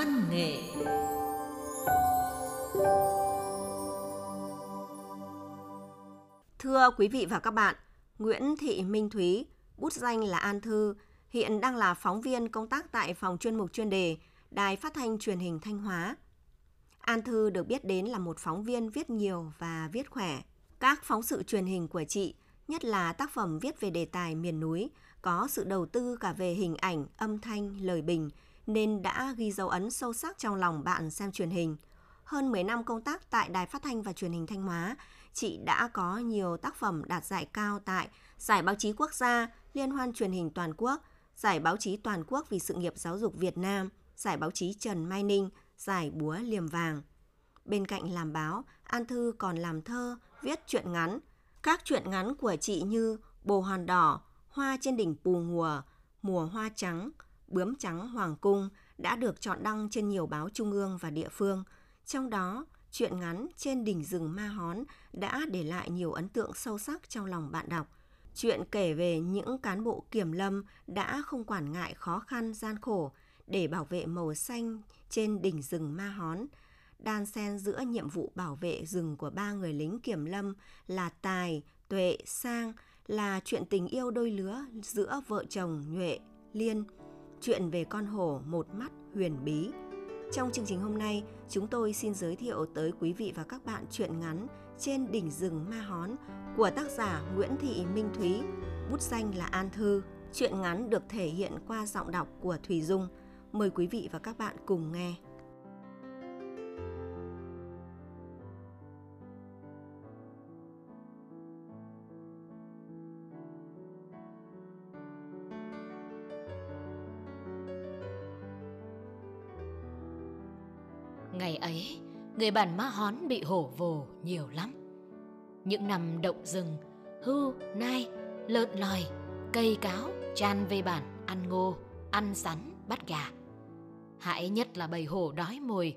văn nghệ. Thưa quý vị và các bạn, Nguyễn Thị Minh Thúy, bút danh là An Thư, hiện đang là phóng viên công tác tại phòng chuyên mục chuyên đề Đài Phát thanh Truyền hình Thanh Hóa. An Thư được biết đến là một phóng viên viết nhiều và viết khỏe. Các phóng sự truyền hình của chị, nhất là tác phẩm viết về đề tài miền núi, có sự đầu tư cả về hình ảnh, âm thanh, lời bình, nên đã ghi dấu ấn sâu sắc trong lòng bạn xem truyền hình. Hơn 10 năm công tác tại Đài Phát thanh và Truyền hình Thanh Hóa, chị đã có nhiều tác phẩm đạt giải cao tại Giải Báo chí Quốc gia, Liên hoan Truyền hình Toàn quốc, Giải Báo chí Toàn quốc vì sự nghiệp giáo dục Việt Nam, Giải Báo chí Trần Mai Ninh, Giải Búa Liềm Vàng. Bên cạnh làm báo, An Thư còn làm thơ, viết truyện ngắn. Các truyện ngắn của chị như Bồ Hoàn Đỏ, Hoa trên đỉnh Pù Ngùa, Mùa Hoa Trắng, Bướm Trắng Hoàng Cung đã được chọn đăng trên nhiều báo trung ương và địa phương. Trong đó, truyện ngắn Trên đỉnh rừng Ma Hón đã để lại nhiều ấn tượng sâu sắc trong lòng bạn đọc. Chuyện kể về những cán bộ kiểm lâm đã không quản ngại khó khăn gian khổ để bảo vệ màu xanh trên đỉnh rừng Ma Hón. Đan xen giữa nhiệm vụ bảo vệ rừng của 3 người lính kiểm lâm là Tài, Nhuệ, Sang là chuyện tình yêu đôi lứa giữa vợ chồng Nhuệ, Liên, chuyện về con hổ một mắt huyền bí. Trong chương trình hôm nay, chúng tôi xin giới thiệu tới quý vị và các bạn truyện ngắn Trên đỉnh rừng Ma Hón của tác giả Nguyễn Thị Minh Thúy, bút danh là An Thư. Truyện ngắn được thể hiện qua giọng đọc của Thùy Dung. Mời quý vị và các bạn cùng nghe. Ngày ấy, người bản Ma Hón bị hổ vồ nhiều lắm. Những năm động rừng, hươu, nai, lợn lòi, cây cáo tràn về bản ăn ngô, ăn sắn, bắt gà. Hại nhất là bầy hổ đói mồi,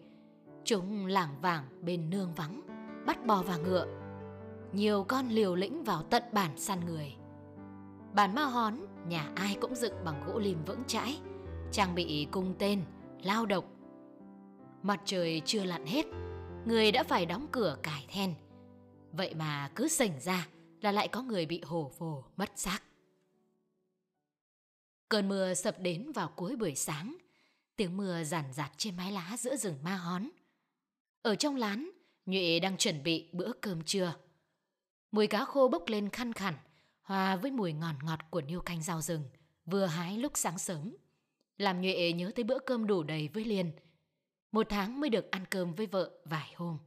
chúng lảng vảng bên nương vắng, bắt bò và ngựa. Nhiều con liều lĩnh vào tận bản săn người. Bản Ma Hón, nhà ai cũng dựng bằng gỗ lim vững chãi, trang bị cung tên, lao độc. Mặt trời chưa lặn hết, người đã phải đóng cửa cài then. Vậy mà cứ xảy ra là lại có người bị hổ vồ mất xác. Cơn mưa sập đến vào cuối buổi sáng, tiếng mưa ràn rạt trên mái lá giữa rừng Ma Hón. Ở trong lán, Nhuệ đang chuẩn bị bữa cơm trưa. Mùi cá khô bốc lên khăn khẳn, hòa với mùi ngọt ngọt của niêu canh rau rừng vừa hái lúc sáng sớm, làm Nhuệ nhớ tới bữa cơm đủ đầy với Liên. 1 tháng mới được ăn cơm với vợ vài hôm.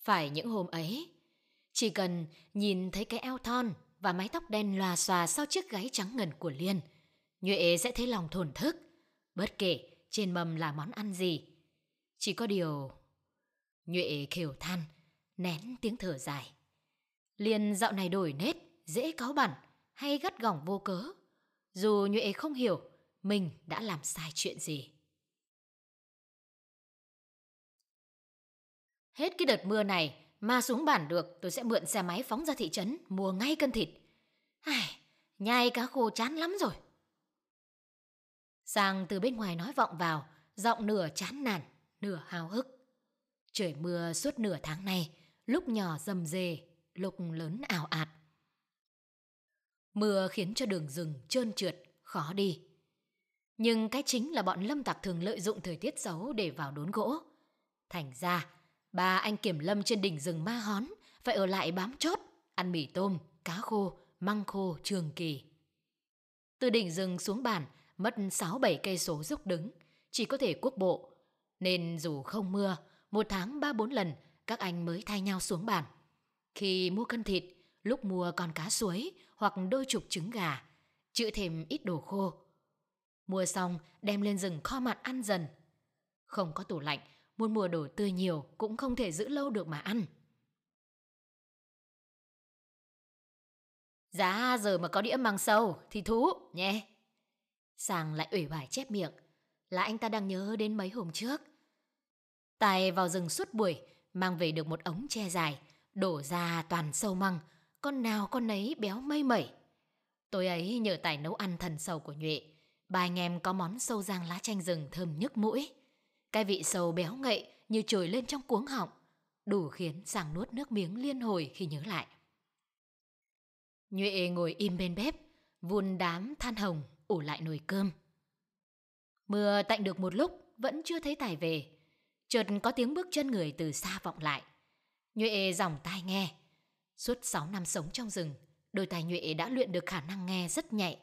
Phải những hôm ấy, chỉ cần nhìn thấy cái eo thon và mái tóc đen lòa xòa sau chiếc gáy trắng ngần của Liên, Nhuệ sẽ thấy lòng thổn thức, bất kể trên mâm là món ăn gì. Chỉ có điều... Nhuệ khều than, nén tiếng thở dài. Liên dạo này đổi nết, dễ cáu bẳn hay gắt gỏng vô cớ, dù Nhuệ không hiểu mình đã làm sai chuyện gì. Hết cái đợt mưa này, mà xuống bản được, tôi sẽ mượn xe máy phóng ra thị trấn, mua ngay cân thịt. Ai, nhai cá khô chán lắm rồi. Sang từ bên ngoài nói vọng vào, giọng nửa chán nản, nửa háo hức. Trời mưa suốt nửa tháng nay, lúc nhỏ rầm rề, lúc lớn ảo ạt. Mưa khiến cho đường rừng trơn trượt, khó đi. Nhưng cái chính là bọn lâm tặc thường lợi dụng thời tiết xấu để vào đốn gỗ. Thành ra... 3 anh kiểm lâm trên đỉnh rừng Ma Hón phải ở lại bám chốt, ăn mì tôm, cá khô, măng khô trường kỳ. Từ đỉnh rừng xuống bản mất 6-7 cây số dốc đứng, chỉ có thể cuốc bộ. Nên dù không mưa, 1 tháng 3-4 lần các anh mới thay nhau xuống bản. Khi mua cân thịt, lúc mua con cá suối hoặc đôi chục trứng gà, chữ thêm ít đồ khô. Mua xong đem lên rừng kho mặn ăn dần. Không có tủ lạnh, muốn mua đồ tươi nhiều cũng không thể giữ lâu được mà ăn. Giá giờ mà có đĩa măng sâu thì thú nhé. Sang lại ủy bài chép miệng, là anh ta đang nhớ đến mấy hôm trước. Tài vào rừng suốt buổi, mang về được một ống tre dài, đổ ra toàn sâu măng, con nào con nấy béo mây mẩy. Tối ấy nhờ Tài nấu ăn thần sầu của Nhuệ, ba anh em có món sâu rang lá chanh rừng thơm nhức mũi. Cái vị sầu béo ngậy như trồi lên trong cuống họng, đủ khiến Sang nuốt nước miếng liên hồi khi nhớ lại. Nhuệ ngồi im bên bếp, vun đám than hồng ủ lại nồi cơm. Mưa tạnh được một lúc vẫn chưa thấy Tài về. Chợt có tiếng bước chân người từ xa vọng lại. Nhuệ dòng tai nghe. Suốt 6 năm sống trong rừng, đôi tai Nhuệ đã luyện được khả năng nghe rất nhạy.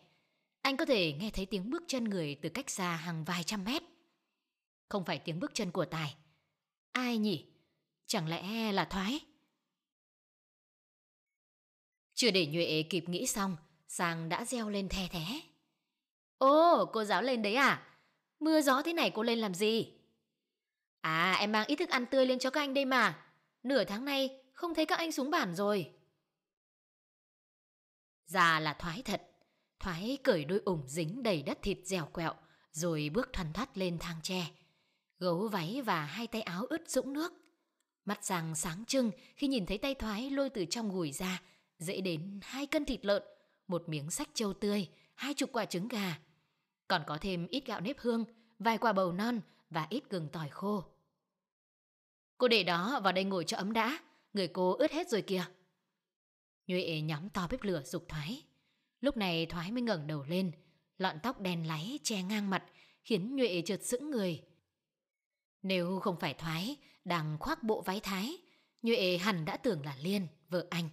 Anh có thể nghe thấy tiếng bước chân người từ cách xa hàng vài trăm mét. Không phải tiếng bước chân của Tài. Ai nhỉ? Chẳng lẽ là Thoái? Chưa để Nhuệ kịp nghĩ xong, Sang đã reo lên the thé. Ô, cô giáo lên đấy à? Mưa gió thế này cô lên làm gì? À, em mang ít thức ăn tươi lên cho các anh đây mà. Nửa tháng nay không thấy các anh xuống bản rồi. Già là Thoái thật. Thoái cởi đôi ủng dính đầy đất thịt dẻo quẹo, rồi bước thoăn thoắt lên thang tre. Gấu váy và hai tay áo ướt sũng nước. Mắt Sang sáng trưng khi nhìn thấy tay Thoái lôi từ trong gùi ra dễ đến 2 cân thịt lợn, 1 miếng sách trâu tươi, 20 quả trứng gà. Còn có thêm ít gạo nếp hương, vài quả bầu non và ít gừng tỏi khô. Cô để đó vào đây ngồi cho ấm đã, người cô ướt hết rồi kìa. Nhuệ nhắm to bếp lửa giục Thoái. Lúc này Thoái mới ngẩng đầu lên, lọn tóc đen láy che ngang mặt khiến Nhuệ chợt sững người. Nếu không phải Thoái đang khoác bộ váy Thái, Nhuệ hẳn đã tưởng là Liên, vợ anh.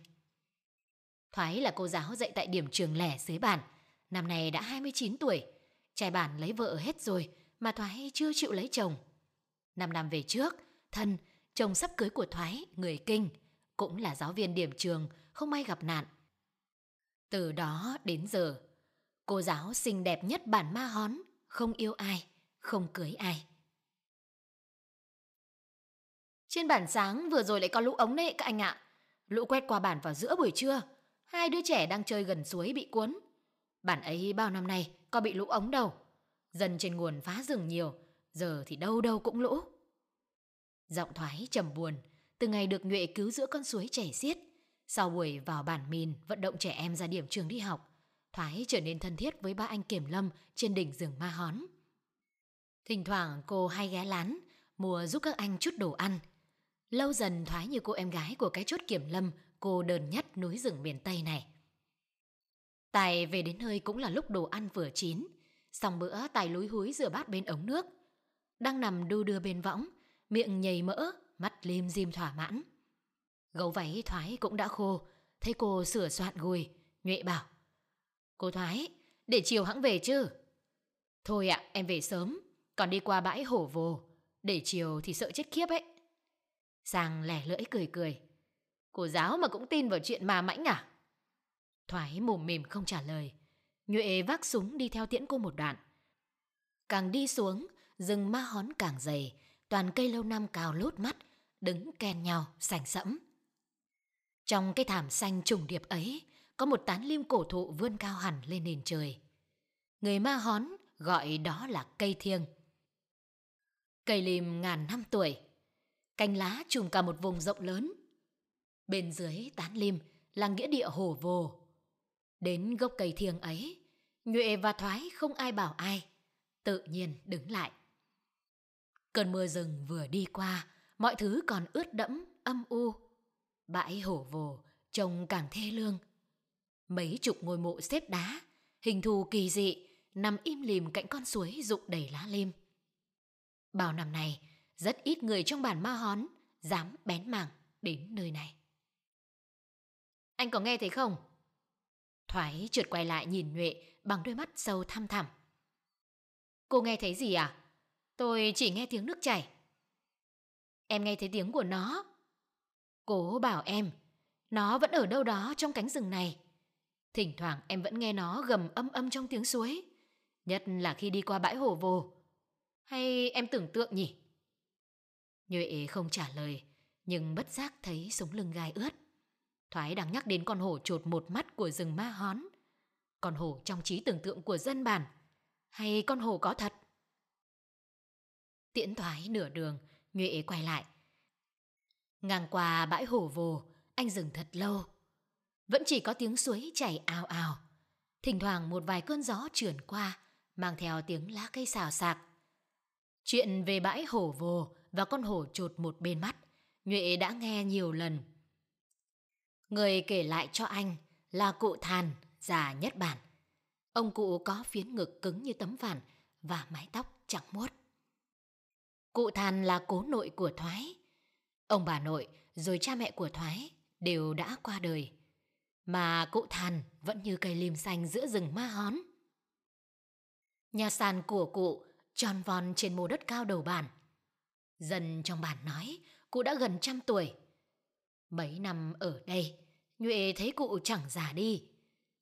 Thoái là cô giáo dạy tại điểm trường lẻ dưới bản, năm nay đã 29 tuổi. Trai bản lấy vợ hết rồi mà Thoái chưa chịu lấy chồng. 5 năm về trước, Thân, chồng sắp cưới của Thoái, người Kinh, cũng là giáo viên điểm trường, không may gặp nạn. Từ đó đến giờ, cô giáo xinh đẹp nhất bản Ma Hón, không yêu ai, không cưới ai. Trên bản sáng vừa rồi lại có lũ ống đấy các anh ạ. Lũ quét qua bản vào giữa buổi trưa, 2 đứa trẻ đang chơi gần suối bị cuốn. Bản ấy bao năm nay có bị lũ ống đâu. Dân trên nguồn phá rừng nhiều, giờ thì đâu đâu cũng lũ. Giọng Thoái trầm buồn, từ ngày được Nhuệ cứu giữa con suối chảy xiết, sau buổi vào bản mìn vận động trẻ em ra điểm trường đi học, Thoái trở nên thân thiết với ba anh kiểm lâm trên đỉnh rừng Ma Hón. Thỉnh thoảng cô hay ghé lán, mua giúp các anh chút đồ ăn. Lâu dần Thoái như cô em gái của cái chốt kiểm lâm cô đơn nhất núi rừng miền Tây này. Tài về đến nơi cũng là lúc đồ ăn vừa chín. Xong bữa Tài lúi húi rửa bát bên ống nước. Đang nằm đu đưa bên võng, miệng nhầy mỡ, mắt lim dim thỏa mãn. Gấu váy Thoái cũng đã khô. Thấy cô sửa soạn gùi, Nhuệ bảo: Cô Thoái, để chiều hẵng về chứ? Thôi ạ, em về sớm, còn đi qua bãi Hổ Vồ, để chiều thì sợ chết khiếp ấy. Sang lẻ lưỡi cười. Cô giáo mà cũng tin vào chuyện ma mãnh à? Thoái mồm mềm không trả lời. Nhuệ vác súng đi theo tiễn cô một đoạn. Càng đi xuống, rừng Ma Hón càng dày, toàn cây lâu năm cao lốt mắt, đứng ken nhau sành sẫm. Trong cái thảm xanh trùng điệp ấy, có một tán lim cổ thụ vươn cao hẳn lên nền trời. Người Ma Hón gọi đó là cây thiêng. Cây lim ngàn năm tuổi, cành lá trùm cả một vùng rộng lớn. Bên dưới tán lim là nghĩa địa Hổ Vồ. Đến gốc cây thiêng ấy, Nhuệ và Thoái không ai bảo ai, tự nhiên đứng lại. Cơn mưa rừng vừa đi qua, mọi thứ còn ướt đẫm, âm u. Bãi Hổ Vồ trông càng thê lương. Mấy chục ngôi mộ xếp đá, hình thù kỳ dị, nằm im lìm cạnh con suối rụng đầy lá lim. Bao năm nay, rất ít người trong bản Ma Hón dám bén mảng đến nơi này. Anh có nghe thấy không? Thoái trượt quay lại nhìn Nhuệ bằng đôi mắt sâu thăm thẳm. Cô nghe thấy gì à? Tôi chỉ nghe tiếng nước chảy. Em nghe thấy tiếng của nó. Cô bảo em, nó vẫn ở đâu đó trong cánh rừng này. Thỉnh thoảng em vẫn nghe nó gầm âm âm trong tiếng suối, nhất là khi đi qua bãi Hổ Vồ. Hay em tưởng tượng nhỉ? Nhuệ không trả lời, nhưng bất giác thấy sống lưng gai ướt. Thoái đang nhắc đến con hổ chột một mắt của rừng Ma Hón. Con hổ trong trí tưởng tượng của dân bản, hay con hổ có thật? Tiễn Thoái nửa đường, Nhuệ quay lại. Ngang qua bãi Hổ Vồ, anh dừng thật lâu. Vẫn chỉ có tiếng suối chảy ào ào. Thỉnh thoảng một vài cơn gió trườn qua, mang theo tiếng lá cây xào xạc. Chuyện về bãi hổ vồ và con hổ chột một bên mắt, Nhuệ đã nghe nhiều lần. Người kể lại cho anh là cụ Thàn, già Nhất Bản. Ông cụ có phiến ngực cứng như tấm vản và mái tóc trắng muốt. Cụ Thàn là cố nội của Thoái. Ông bà nội rồi cha mẹ của Thoái đều đã qua đời, mà cụ Thàn vẫn như cây lim xanh giữa rừng Ma Hón. Nhà sàn của cụ tròn von trên mô đất cao đầu bản. Dân trong bản nói cụ đã gần 100 tuổi. Mấy năm ở đây, Nhuệ thấy cụ chẳng già đi,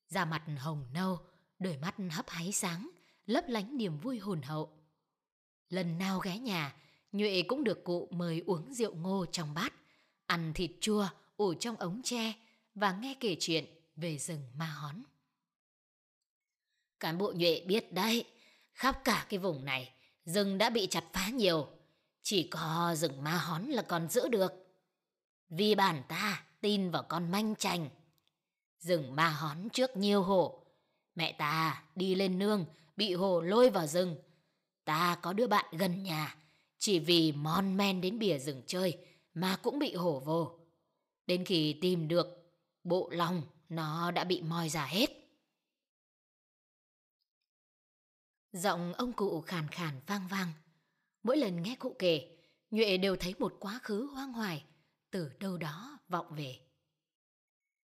da mặt hồng nâu, đôi mắt hấp háy sáng, lấp lánh niềm vui hồn hậu. Lần nào ghé nhà, Nhuệ cũng được cụ mời uống rượu ngô trong bát, ăn thịt chua ủ trong ống tre và nghe kể chuyện về rừng Ma Hón. Cán bộ Nhuệ biết đấy, khắp cả cái vùng này, rừng đã bị chặt phá nhiều, chỉ có rừng Ma Hón là còn giữ được. Vì bản ta tin vào con manh chành. Rừng Ma Hón trước nhiều hổ, mẹ ta đi lên nương bị hổ lôi vào rừng. Ta có đứa bạn gần nhà, chỉ vì mon men đến bìa rừng chơi mà cũng bị hổ vồ. Đến khi tìm được, bộ lòng nó đã bị moi ra hết. Giọng ông cụ khàn khàn vang vang. Mỗi lần nghe cụ kể, Nhuệ đều thấy một quá khứ hoang hoài từ đâu đó vọng về.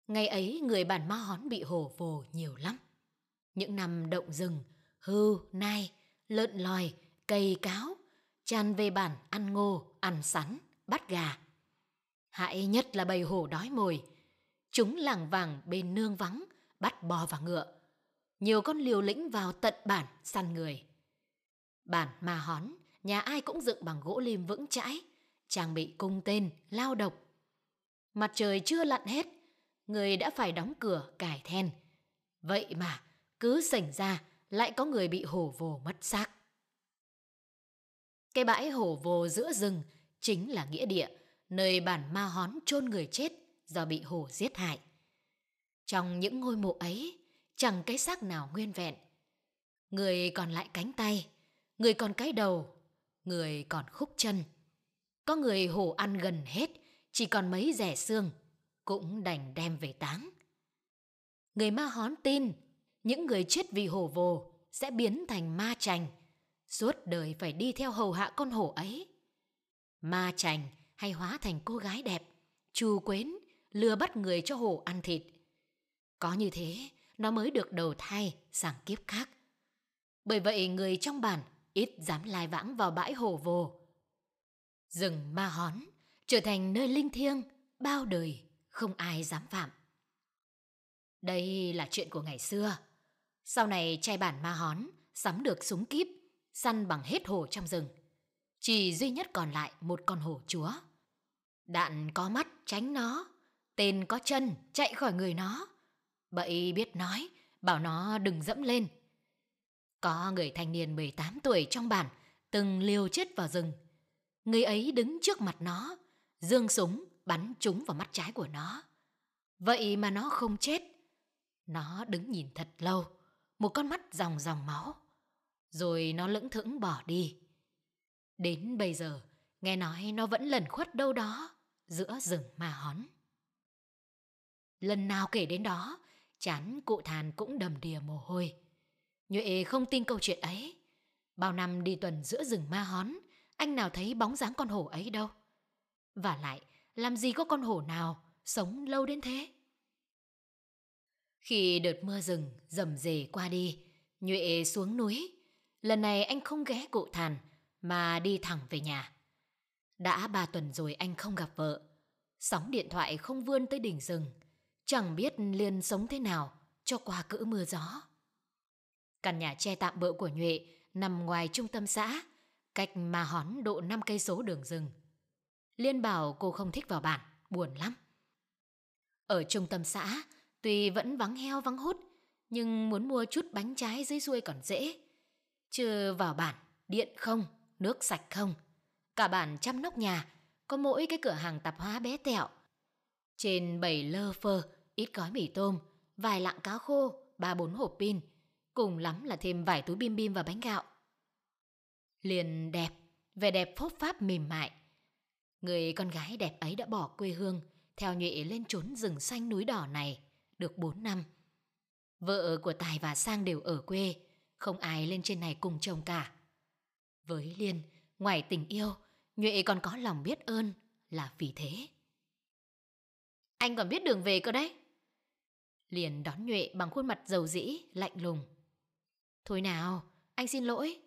Ngày ấy người bản Ma Hón bị hổ vồ nhiều lắm. Những năm động rừng, hươu, nai, lợn lòi, cây cáo tràn về bản ăn ngô, ăn sắn, bắt gà. Hại nhất là bầy hổ đói mồi. Chúng lảng vảng bên nương vắng, bắt bò và ngựa. Nhiều con liều lĩnh vào tận bản săn người. Bản Ma Hón, nhà ai cũng dựng bằng gỗ lim vững chãi, trang bị cung tên, lao độc. Mặt trời chưa lặn hết, người đã phải đóng cửa cài then. Vậy mà cứ xảy ra lại có người bị hổ vồ mất xác. Cái bãi hổ vồ giữa rừng chính là nghĩa địa nơi bản Ma Hón chôn người chết do bị hổ giết hại. Trong những ngôi mộ ấy, chẳng cái xác nào nguyên vẹn. Người còn lại cánh tay, người còn cái đầu, người còn khúc chân. Có người hổ ăn gần hết, chỉ còn mấy rẻ xương, cũng đành đem về táng. Người Ma Hón tin những người chết vì hổ vồ sẽ biến thành ma chành, suốt đời phải đi theo hầu hạ con hổ ấy. Ma chành hay hóa thành cô gái đẹp, trù quến, lừa bắt người cho hổ ăn thịt. Có như thế, nó mới được đầu thai sang kiếp khác. Bởi vậy người trong bản ít dám lai vãng vào bãi hổ vồ. Rừng Ma Hón trở thành nơi linh thiêng, bao đời không ai dám phạm. Đây là chuyện của ngày xưa. Sau này trai bản Ma Hón sắm được súng kíp, săn bằng hết hổ trong rừng. Chỉ duy nhất còn lại một con hổ chúa. Đạn có mắt tránh nó, tên có chân chạy khỏi người nó, bậy biết nói bảo nó đừng dẫm lên. Có người thanh niên 18 tuổi trong bản từng liều chết vào rừng. Người ấy đứng trước mặt nó, giương súng bắn trúng vào mắt trái của nó. Vậy mà nó không chết. Nó đứng nhìn thật lâu, một con mắt ròng ròng máu, rồi nó lững thững bỏ đi. Đến bây giờ, nghe nói nó vẫn lẩn khuất đâu đó giữa rừng Ma Hón. Lần nào kể đến đó, chán cụ Thàn cũng đầm đìa mồ hôi. Nhuệ không tin câu chuyện ấy. Bao năm đi tuần giữa rừng Ma Hón, anh nào thấy bóng dáng con hổ ấy đâu. Và lại, làm gì có con hổ nào sống lâu đến thế. Khi đợt mưa rừng rầm rề qua đi, Nhuệ xuống núi. Lần này anh không ghé cụ Thàn mà đi thẳng về nhà. Đã 3 tuần rồi anh không gặp vợ. Sóng điện thoại không vươn tới đỉnh rừng. Chẳng biết Liên sống thế nào cho qua cữ mưa gió. Căn nhà che tạm bợ của Nhuệ nằm ngoài trung tâm xã, cách Ma Hón độ 5 cây số đường rừng. Liên bảo cô không thích vào bản, buồn lắm. Ở trung tâm xã, tuy vẫn vắng heo vắng hút, nhưng muốn mua chút bánh trái dưới xuôi còn dễ. Chứ vào bản, điện không, nước sạch không. Cả bản trăm nóc nhà, có mỗi cái cửa hàng tạp hóa bé tẹo. Trên bày lơ phơ, ít gói mì tôm, vài lạng cá khô, 3-4 hộp pin. cùng lắm là thêm vài túi bim bim và bánh gạo. Liên đẹp, vẻ đẹp phốp pháp mềm mại. Người con gái đẹp ấy đã bỏ quê hương, theo Nhuệ lên trốn rừng xanh núi đỏ này được 4 năm. Vợ của Tài và Sang đều ở quê, không ai lên trên này cùng chồng cả. Với Liên, ngoài tình yêu, Nhuệ còn có lòng biết ơn là vì thế. Anh còn biết đường về cơ đấy. Liên đón Nhuệ bằng khuôn mặt dầu dĩ, lạnh lùng. Thôi nào, anh xin lỗi.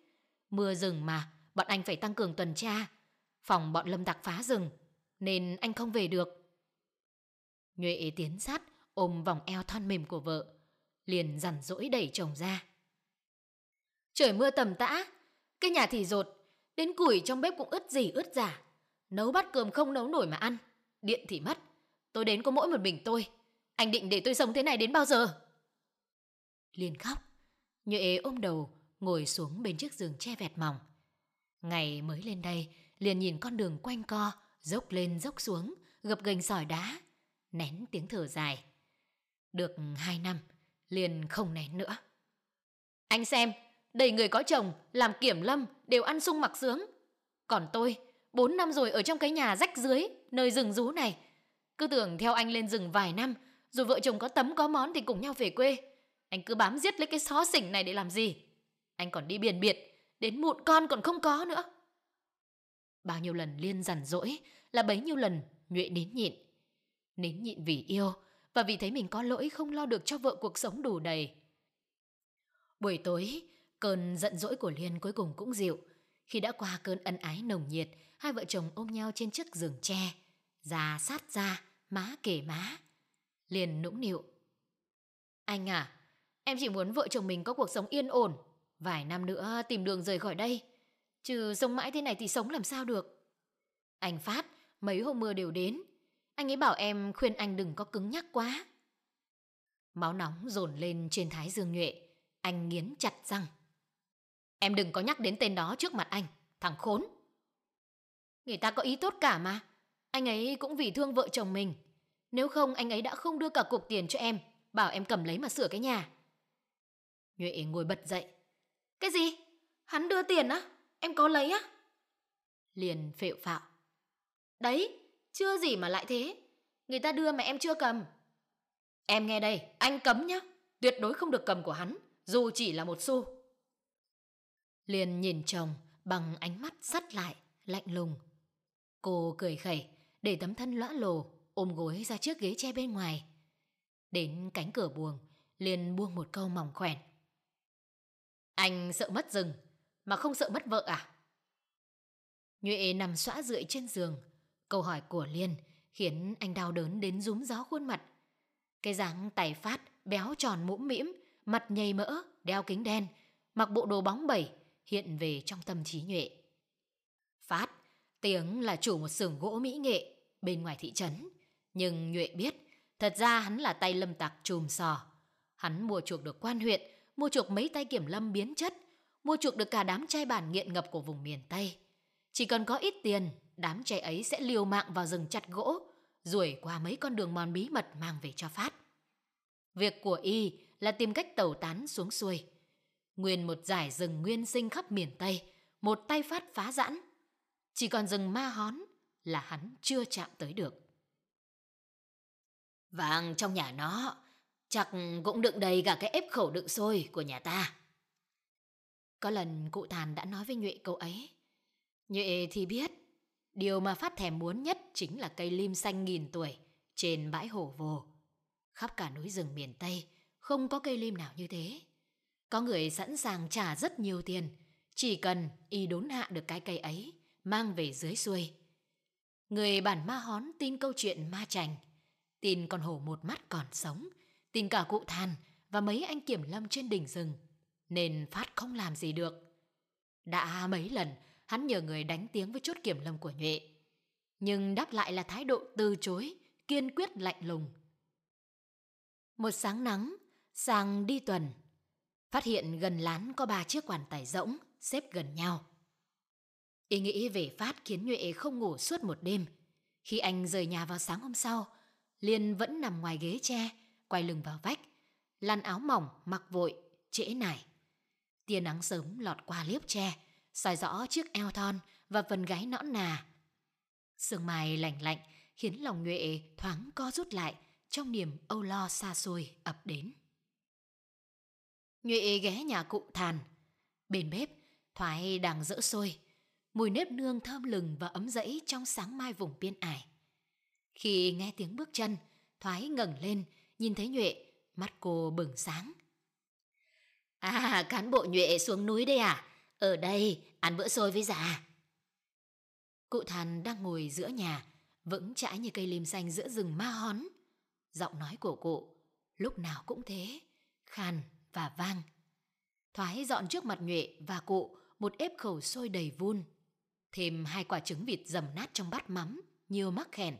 Mưa rừng mà, bọn anh phải tăng cường tuần tra, phòng bọn lâm tặc phá rừng, nên anh không về được. Nhuệ tiến sát, ôm vòng eo thon mềm của vợ. Liên dằn dỗi đẩy chồng ra. Trời mưa tầm tã, cái nhà thì dột, đến củi trong bếp cũng ướt gì ướt giả. Nấu bát cơm không nấu nổi mà ăn, điện thì mất. Tôi đến có mỗi một mình tôi. Anh định để tôi sống thế này đến bao giờ? Liên khóc. Nhuệ ôm đầu ngồi xuống bên chiếc giường che vẹt mỏng. Ngày mới lên đây, Liên nhìn con đường quanh co, dốc lên dốc xuống, gập ghềnh sỏi đá, nén tiếng thở dài. Được 2 năm, Liên không nén nữa. Anh xem, đầy người có chồng làm kiểm lâm đều ăn sung mặc sướng. Còn tôi, 4 năm rồi ở trong cái nhà rách rưới nơi rừng rú này. Cứ tưởng theo anh lên rừng vài năm, rồi vợ chồng có tấm có món thì cùng nhau về quê. Anh cứ bám giết lấy cái xó xỉnh này để làm gì? Anh còn đi biển biệt, đến mụn con còn không có nữa. Bao nhiêu lần Liên dằn dỗi là bấy nhiêu lần Nhuệ nín nhịn. Nín nhịn vì yêu và vì thấy mình có lỗi không lo được cho vợ cuộc sống đủ đầy. Buổi tối, cơn giận dỗi của Liên cuối cùng cũng dịu. Khi đã qua cơn ân ái nồng nhiệt, hai vợ chồng ôm nhau trên chiếc giường tre, da sát da, má kề má. Liên nũng nịu. Anh à, em chỉ muốn vợ chồng mình có cuộc sống yên ổn, vài năm nữa tìm đường rời khỏi đây, chứ sống mãi thế này thì sống làm sao được. Anh Phát mấy hôm mưa đều đến, anh ấy bảo em khuyên anh đừng có cứng nhắc quá. Máu nóng dồn lên trên thái dương Nhuệ, anh nghiến chặt răng. Em đừng có nhắc đến tên đó trước mặt anh, thằng khốn. Người ta có ý tốt cả mà, anh ấy cũng vì thương vợ chồng mình. Nếu không anh ấy đã không đưa cả cục tiền cho em, bảo em cầm lấy mà sửa cái nhà. Nhuệ ngồi bật dậy. Cái gì? Hắn đưa tiền á? Em có lấy á? Liền phệu phạo. Đấy, chưa gì mà lại thế. Người ta đưa mà em chưa cầm. Em nghe đây, anh cấm nhá, tuyệt đối không được cầm của hắn, dù chỉ là 1 xu. Liền nhìn chồng bằng ánh mắt sắt lại, lạnh lùng. Cô cười khẩy, để tấm thân lõa lồ, ôm gối ra chiếc ghế tre bên ngoài. Đến cánh cửa buồng, Liên buông một câu mỏng khoẻn. Anh sợ mất rừng mà không sợ mất vợ à? Nhuệ nằm xõa rượi trên giường. Câu hỏi của Liên khiến anh đau đớn đến rúm gió khuôn mặt. Cái dáng Tài Phát béo tròn mũm mĩm, mặt nhầy mỡ, đeo kính đen, mặc bộ đồ bóng bẩy hiện về trong tâm trí Nhuệ. Phát tiếng là chủ một xưởng gỗ mỹ nghệ bên ngoài thị trấn, nhưng Nhuệ biết thật ra hắn là tay lâm tặc trùm sò. Hắn mua chuộc được quan huyện, mua chuộc mấy tay kiểm lâm biến chất, mua chuộc được cả đám trai bản nghiện ngập của vùng miền Tây. Chỉ cần có ít tiền, đám trai ấy sẽ liều mạng vào rừng chặt gỗ, ruổi qua mấy con đường mòn bí mật mang về cho Phát. Việc của y là tìm cách tẩu tán xuống xuôi. Nguyên một dải rừng nguyên sinh khắp miền Tây, một tay Phát phá giãn. Chỉ còn rừng Ma Hón là hắn chưa chạm tới được. Vàng trong nhà nó chắc cũng đựng đầy cả cái ép khẩu đựng xôi của nhà ta. Có lần cụ Thàn đã nói với Nhuệ câu ấy. Nhuệ thì biết điều mà Phát thèm muốn nhất chính là cây lim xanh nghìn tuổi trên bãi hổ vồ. Khắp cả núi rừng miền Tây không có cây lim nào như thế. Có người sẵn sàng trả rất nhiều tiền, chỉ cần y đốn hạ được cái cây ấy mang về dưới xuôi. Người bản Ma Hón tin câu chuyện ma chành, tin con hổ một mắt còn sống, tin cả cụ Thàn và mấy anh kiểm lâm trên đỉnh rừng, nên Phát không làm gì được. Đã mấy lần hắn nhờ người đánh tiếng với chốt kiểm lâm của Nhuệ, nhưng đáp lại là thái độ từ chối, kiên quyết lạnh lùng. Một sáng nắng, Sang đi tuần, phát hiện gần lán có 3 chiếc quan tài rỗng xếp gần nhau. Ý nghĩ về Phát khiến Nhuệ không ngủ suốt một đêm. Khi anh rời nhà vào sáng hôm sau, Liên vẫn nằm ngoài ghế tre, quay lưng vào vách, lăn áo mỏng mặc vội, trễ nải. Tia nắng sớm lọt qua liếp tre, soi rõ chiếc eo thon và phần gáy nõn nà. Sương mai lạnh lạnh khiến lòng Nhuệ thoáng co rút lại trong niềm âu lo xa xôi ập đến. Nhuệ ghé nhà cụ Thàn. Bên bếp, Thoái đang dỡ sôi, mùi nếp nương thơm lừng và ấm dẫy trong sáng mai vùng biên ải. Khi nghe tiếng bước chân, Thoái ngẩng lên, nhìn thấy Nhuệ, mắt cô bừng sáng. À, cán bộ Nhuệ xuống núi đây à? Ở đây, ăn bữa xôi với già. Cụ Thàn đang ngồi giữa nhà, vững chãi như cây lim xanh giữa rừng Ma Hón. Giọng nói của cụ, lúc nào cũng thế, khàn và vang. Thoái dọn trước mặt Nhuệ và cụ một ép khẩu xôi đầy vun, thêm hai quả trứng vịt dầm nát trong bát mắm, nhiều mắc khèn,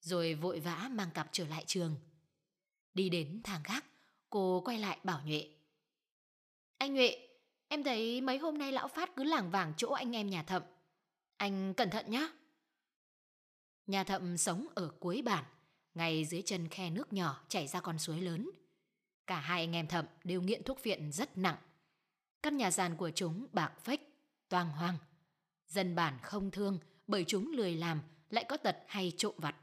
rồi vội vã mang cặp trở lại trường. Đi đến thang gác, cô quay lại bảo Nhuệ. Anh Nhuệ, em thấy mấy hôm nay lão Phát cứ lảng vảng chỗ anh em nhà Thậm. Anh cẩn thận nhá. Nhà Thậm sống ở cuối bản, ngay dưới chân khe nước nhỏ chảy ra con suối lớn. Cả hai anh em Thậm đều nghiện thuốc phiện rất nặng. Căn nhà sàn của chúng bạc phách, toang hoang. Dân bản không thương bởi chúng lười làm, lại có tật hay trộm vặt.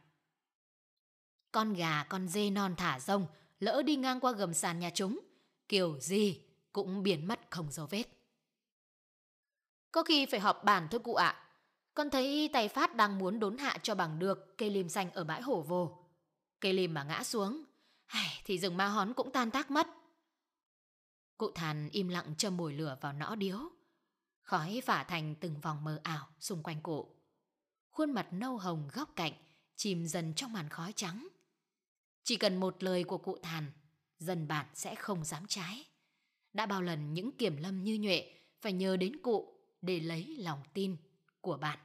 Con gà, con dê non thả rông, lỡ đi ngang qua gầm sàn nhà chúng, kiểu gì cũng biến mất không dấu vết. Có khi phải họp bàn thôi cụ ạ. Con thấy tay Phát đang muốn đốn hạ cho bằng được cây lim xanh ở bãi Hổ Vồ. Cây lim mà ngã xuống, thì rừng Ma Hón cũng tan tác mất. Cụ Thàn im lặng châm mồi lửa vào nõ điếu. Khói phả thành từng vòng mờ ảo xung quanh cụ. Khuôn mặt nâu hồng góc cạnh chìm dần trong màn khói trắng. Chỉ cần một lời của cụ Thàn, dân bản sẽ không dám trái. Đã bao lần những kiểm lâm như Nhuệ phải nhờ đến cụ để lấy lòng tin của bạn.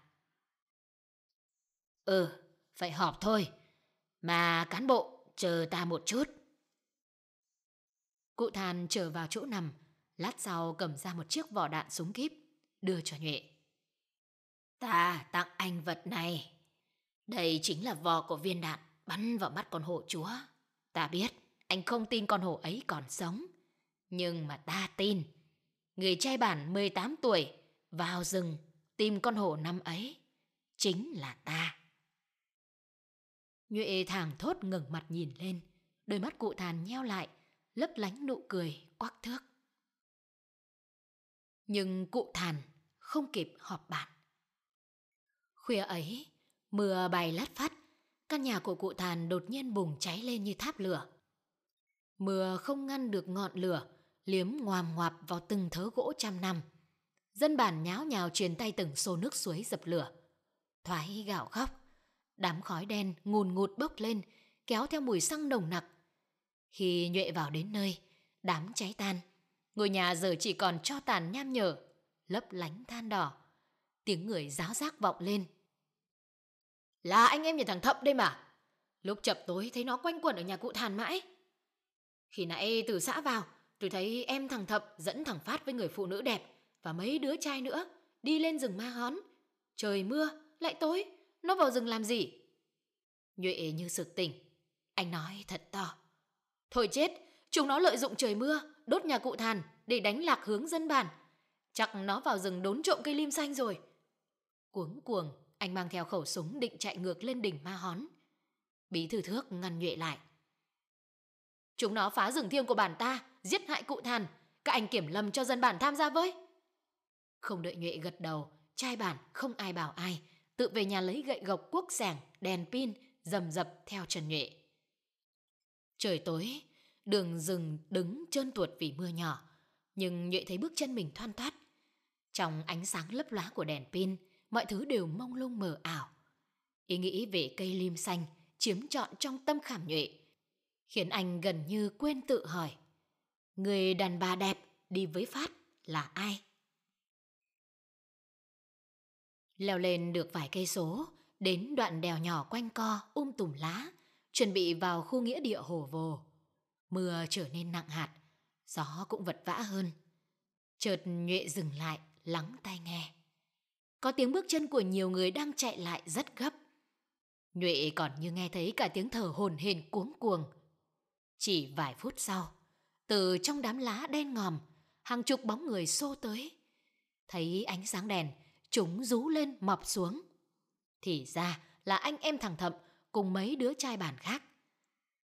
Phải họp thôi. Mà cán bộ chờ ta một chút. Cụ Thàn trở vào chỗ nằm, lát sau cầm ra một chiếc vỏ đạn súng kíp, đưa cho Nhuệ. Ta tặng anh vật này. Đây chính là vỏ của viên đạn bắn vào mắt con hổ chúa. Ta biết anh không tin con hổ ấy còn sống, nhưng mà ta tin. Người trai bản 18 tuổi vào rừng tìm con hổ năm ấy chính là ta. Nhuệ thảng thốt ngẩng mặt nhìn lên, đôi mắt cụ Thàn nheo lại, lấp lánh nụ cười quắc thước. Nhưng cụ Thàn không kịp họp bàn. Khuya ấy, mưa bay lất phất, căn nhà của cụ Thàn đột nhiên bùng cháy lên như tháp lửa. Mưa không ngăn được ngọn lửa, liếm ngoàm ngoạp vào từng thớ gỗ trăm năm. Dân bản nháo nhào truyền tay từng xô nước suối dập lửa. Thoái gào khóc, đám khói đen ngùn ngụt bốc lên, kéo theo mùi xăng nồng nặc. Khi Nhuệ vào đến nơi, đám cháy tan, ngôi nhà giờ chỉ còn tro tàn nham nhở, lấp lánh than đỏ. Tiếng người ráo rác vọng lên. Là anh em nhà thằng Thậm đây mà. Lúc chập tối thấy nó quanh quẩn ở nhà cụ Thàn mãi. Khi nãy từ xã vào, tôi thấy em thằng Thậm dẫn thằng Phát với người phụ nữ đẹp và mấy đứa trai nữa đi lên rừng Ma Hón. Trời mưa, lại tối, nó vào rừng làm gì? Nhuệ như sực tỉnh, anh nói thật to. Thôi chết, chúng nó lợi dụng trời mưa, đốt nhà cụ Thàn để đánh lạc hướng dân bản. Chắc nó vào rừng đốn trộm cây lim xanh rồi. Cuống cuồng, anh mang theo khẩu súng định chạy ngược lên đỉnh Ma Hón. Bí thư Thước ngăn Nhuệ lại. Chúng nó phá rừng thiêng của bản ta, giết hại cụ Thàn, các anh kiểm lâm cho dân bản tham gia với. Không đợi Nhuệ gật đầu, trai bản không ai bảo ai, tự về nhà lấy gậy gộc, cuốc sẻng, đèn pin, dầm dập theo chân Nhuệ. Trời tối, đường rừng đứng trơn tuột vì mưa nhỏ, nhưng Nhuệ thấy bước chân mình thoăn thoắt. Trong ánh sáng lấp lóa của đèn pin, mọi thứ đều mông lung mờ ảo. Ý nghĩ về cây lim xanh chiếm trọn trong tâm khảm Nhuệ, khiến anh gần như quên tự hỏi, người đàn bà đẹp đi với Phát là ai? Leo lên được vài cây số, đến đoạn đèo nhỏ quanh co tùm lá, chuẩn bị vào khu nghĩa địa Hổ Vồ. Mưa trở nên nặng hạt, gió cũng vật vã hơn. Chợt Nhuệ dừng lại, lắng tai nghe. Có tiếng bước chân của nhiều người đang chạy lại rất gấp. Nhuệ còn như nghe thấy cả tiếng thở hổn hển cuống cuồng. Chỉ vài phút sau, Từ trong đám lá đen ngòm, hàng chục bóng người xô tới. Thấy ánh sáng đèn, chúng rú lên mập xuống. Thì ra là anh em thằng Thậm cùng mấy đứa trai bạn khác.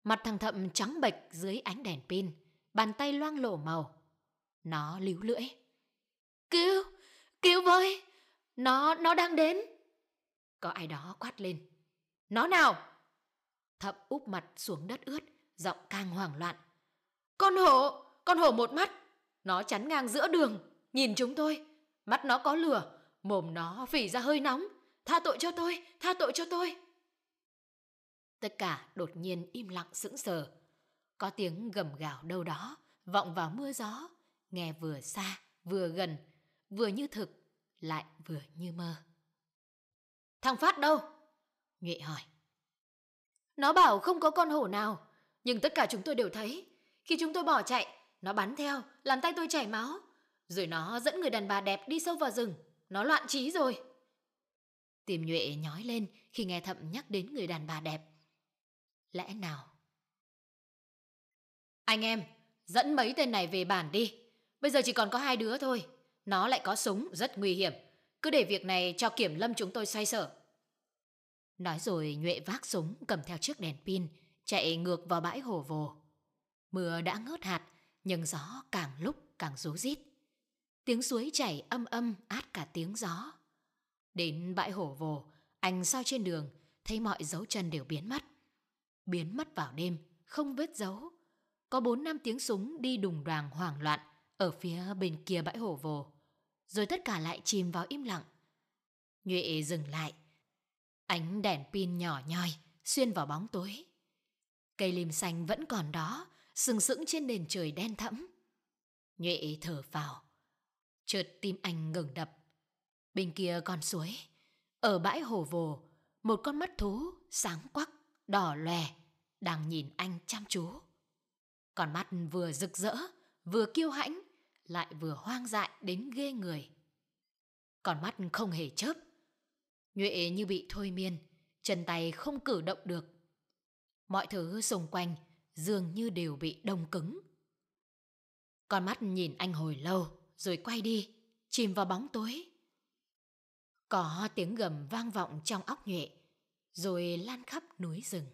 Mặt thằng Thậm trắng bệch dưới ánh đèn pin, bàn tay loang lổ màu. Nó líu lưỡi. Cứu! Cứu với! Nó đang đến! Có ai đó quát lên. Nó nào! Thậm úp mặt xuống đất ướt, giọng càng hoảng loạn. Con hổ một mắt! Nó chắn ngang giữa đường, nhìn chúng tôi. Mắt nó có lửa, mồm nó phỉ ra hơi nóng. Tha tội cho tôi! Tha tội cho tôi! Tất cả đột nhiên im lặng sững sờ. Có tiếng gầm gào đâu đó, vọng vào mưa gió, nghe vừa xa, vừa gần, vừa như thực, lại vừa như mơ. Thằng Phát đâu? Nhuệ hỏi. Nó bảo không có con hổ nào, nhưng tất cả chúng tôi đều thấy. Khi chúng tôi bỏ chạy, nó bắn theo, làm tay tôi chảy máu. Rồi nó dẫn người đàn bà đẹp đi sâu vào rừng, nó loạn trí rồi. Tim Nhuệ nhói lên khi nghe Thậm nhắc đến người đàn bà đẹp. Lẽ nào? Anh em, dẫn mấy tên này về bản đi. Bây giờ chỉ còn có 2 đứa thôi. Nó lại có súng, rất nguy hiểm. Cứ để việc này cho kiểm lâm chúng tôi xoay sở. Nói rồi Nhuệ vác súng, cầm theo chiếc đèn pin, chạy ngược vào bãi hổ vồ. Mưa đã ngớt hạt, nhưng gió càng lúc càng rú rít. Tiếng suối chảy âm âm át cả tiếng gió. Đến bãi hổ vồ, anh soi trên đường, thấy mọi dấu chân đều biến mất. Biến mất vào đêm, không vết dấu. Có 4-5 tiếng súng đi đùng đoàng hoảng loạn ở phía bên kia bãi hổ vồ. Rồi tất cả lại chìm vào im lặng. Nhuệ dừng lại. Ánh đèn pin nhỏ nhoi xuyên vào bóng tối. Cây lim xanh vẫn còn đó, sừng sững trên nền trời đen thẫm. Nhuệ thở phào. Chợt tim anh ngừng đập. Bên kia con suối, ở bãi hổ vồ, một con mắt thú sáng quắc, đỏ lòe, đang nhìn anh chăm chú. Con mắt vừa rực rỡ, vừa kiêu hãnh, lại vừa hoang dại đến ghê người. Con mắt không hề chớp. Nhuệ như bị thôi miên, chân tay không cử động được. Mọi thứ xung quanh dường như đều bị đông cứng. Con mắt nhìn anh hồi lâu, rồi quay đi, chìm vào bóng tối. Có tiếng gầm vang vọng trong óc Nhuệ, rồi lan khắp núi rừng.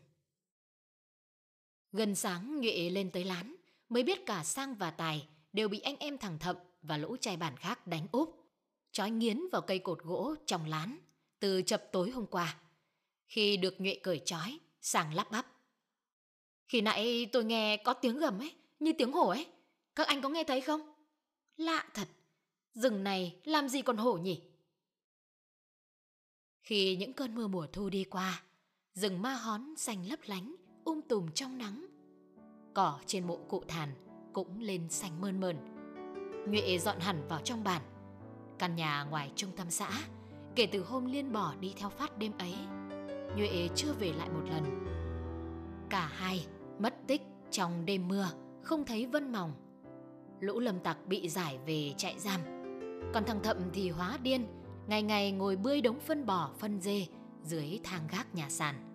Gần sáng Nhuệ lên tới lán, mới biết cả Sang và Tài đều bị anh em thằng Thậm và lũ trai bạn khác đánh úp, trói nghiến vào cây cột gỗ trong lán từ chập tối hôm qua. Khi được Nhuệ cởi trói, Sang lắp bắp. Khi nãy tôi nghe có tiếng gầm ấy, như tiếng hổ ấy. Các anh có nghe thấy không? Lạ thật, rừng này làm gì còn hổ nhỉ? Khi những cơn mưa mùa thu đi qua, rừng Ma Hón xanh lấp lánh, tùm trong nắng. Cỏ trên mộ cụ Thàn cũng lên xanh mơn mờn. Nhuệ dọn hẳn vào trong bản. Căn nhà ngoài trung tâm xã, kể từ hôm Liên bỏ đi theo Phát đêm ấy, Nhuệ chưa về lại một lần. Cả hai mất tích trong đêm mưa, không thấy vân mòng. Lũ lâm tặc bị giải về trại giam. Còn thằng Thậm thì hóa điên, ngày ngày ngồi bươi đống phân bò phân dê dưới thang gác nhà sàn.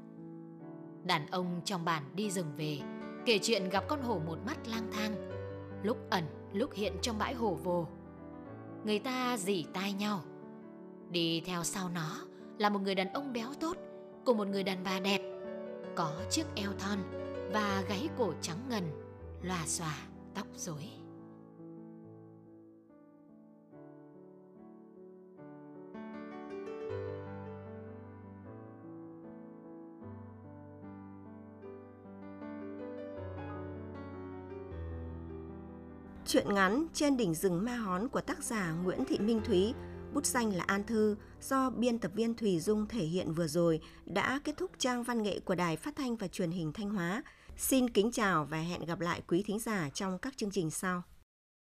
Đàn ông trong bản đi rừng về, kể chuyện gặp con hổ một mắt lang thang, lúc ẩn lúc hiện trong bãi hổ vồ. Người ta rỉ tai nhau. Đi theo sau nó là một người đàn ông béo tốt cùng một người đàn bà đẹp, có chiếc eo thon và gáy cổ trắng ngần, lòa xòa tóc rối. Truyện ngắn Trên đỉnh rừng Ma Hón của tác giả Nguyễn Thị Minh Thúy, bút danh là An Thư, do biên tập viên Thùy Dung thể hiện vừa rồi đã kết thúc trang văn nghệ của Đài Phát thanh và Truyền hình Thanh Hóa. Xin kính chào và hẹn gặp lại quý thính giả trong các chương trình sau.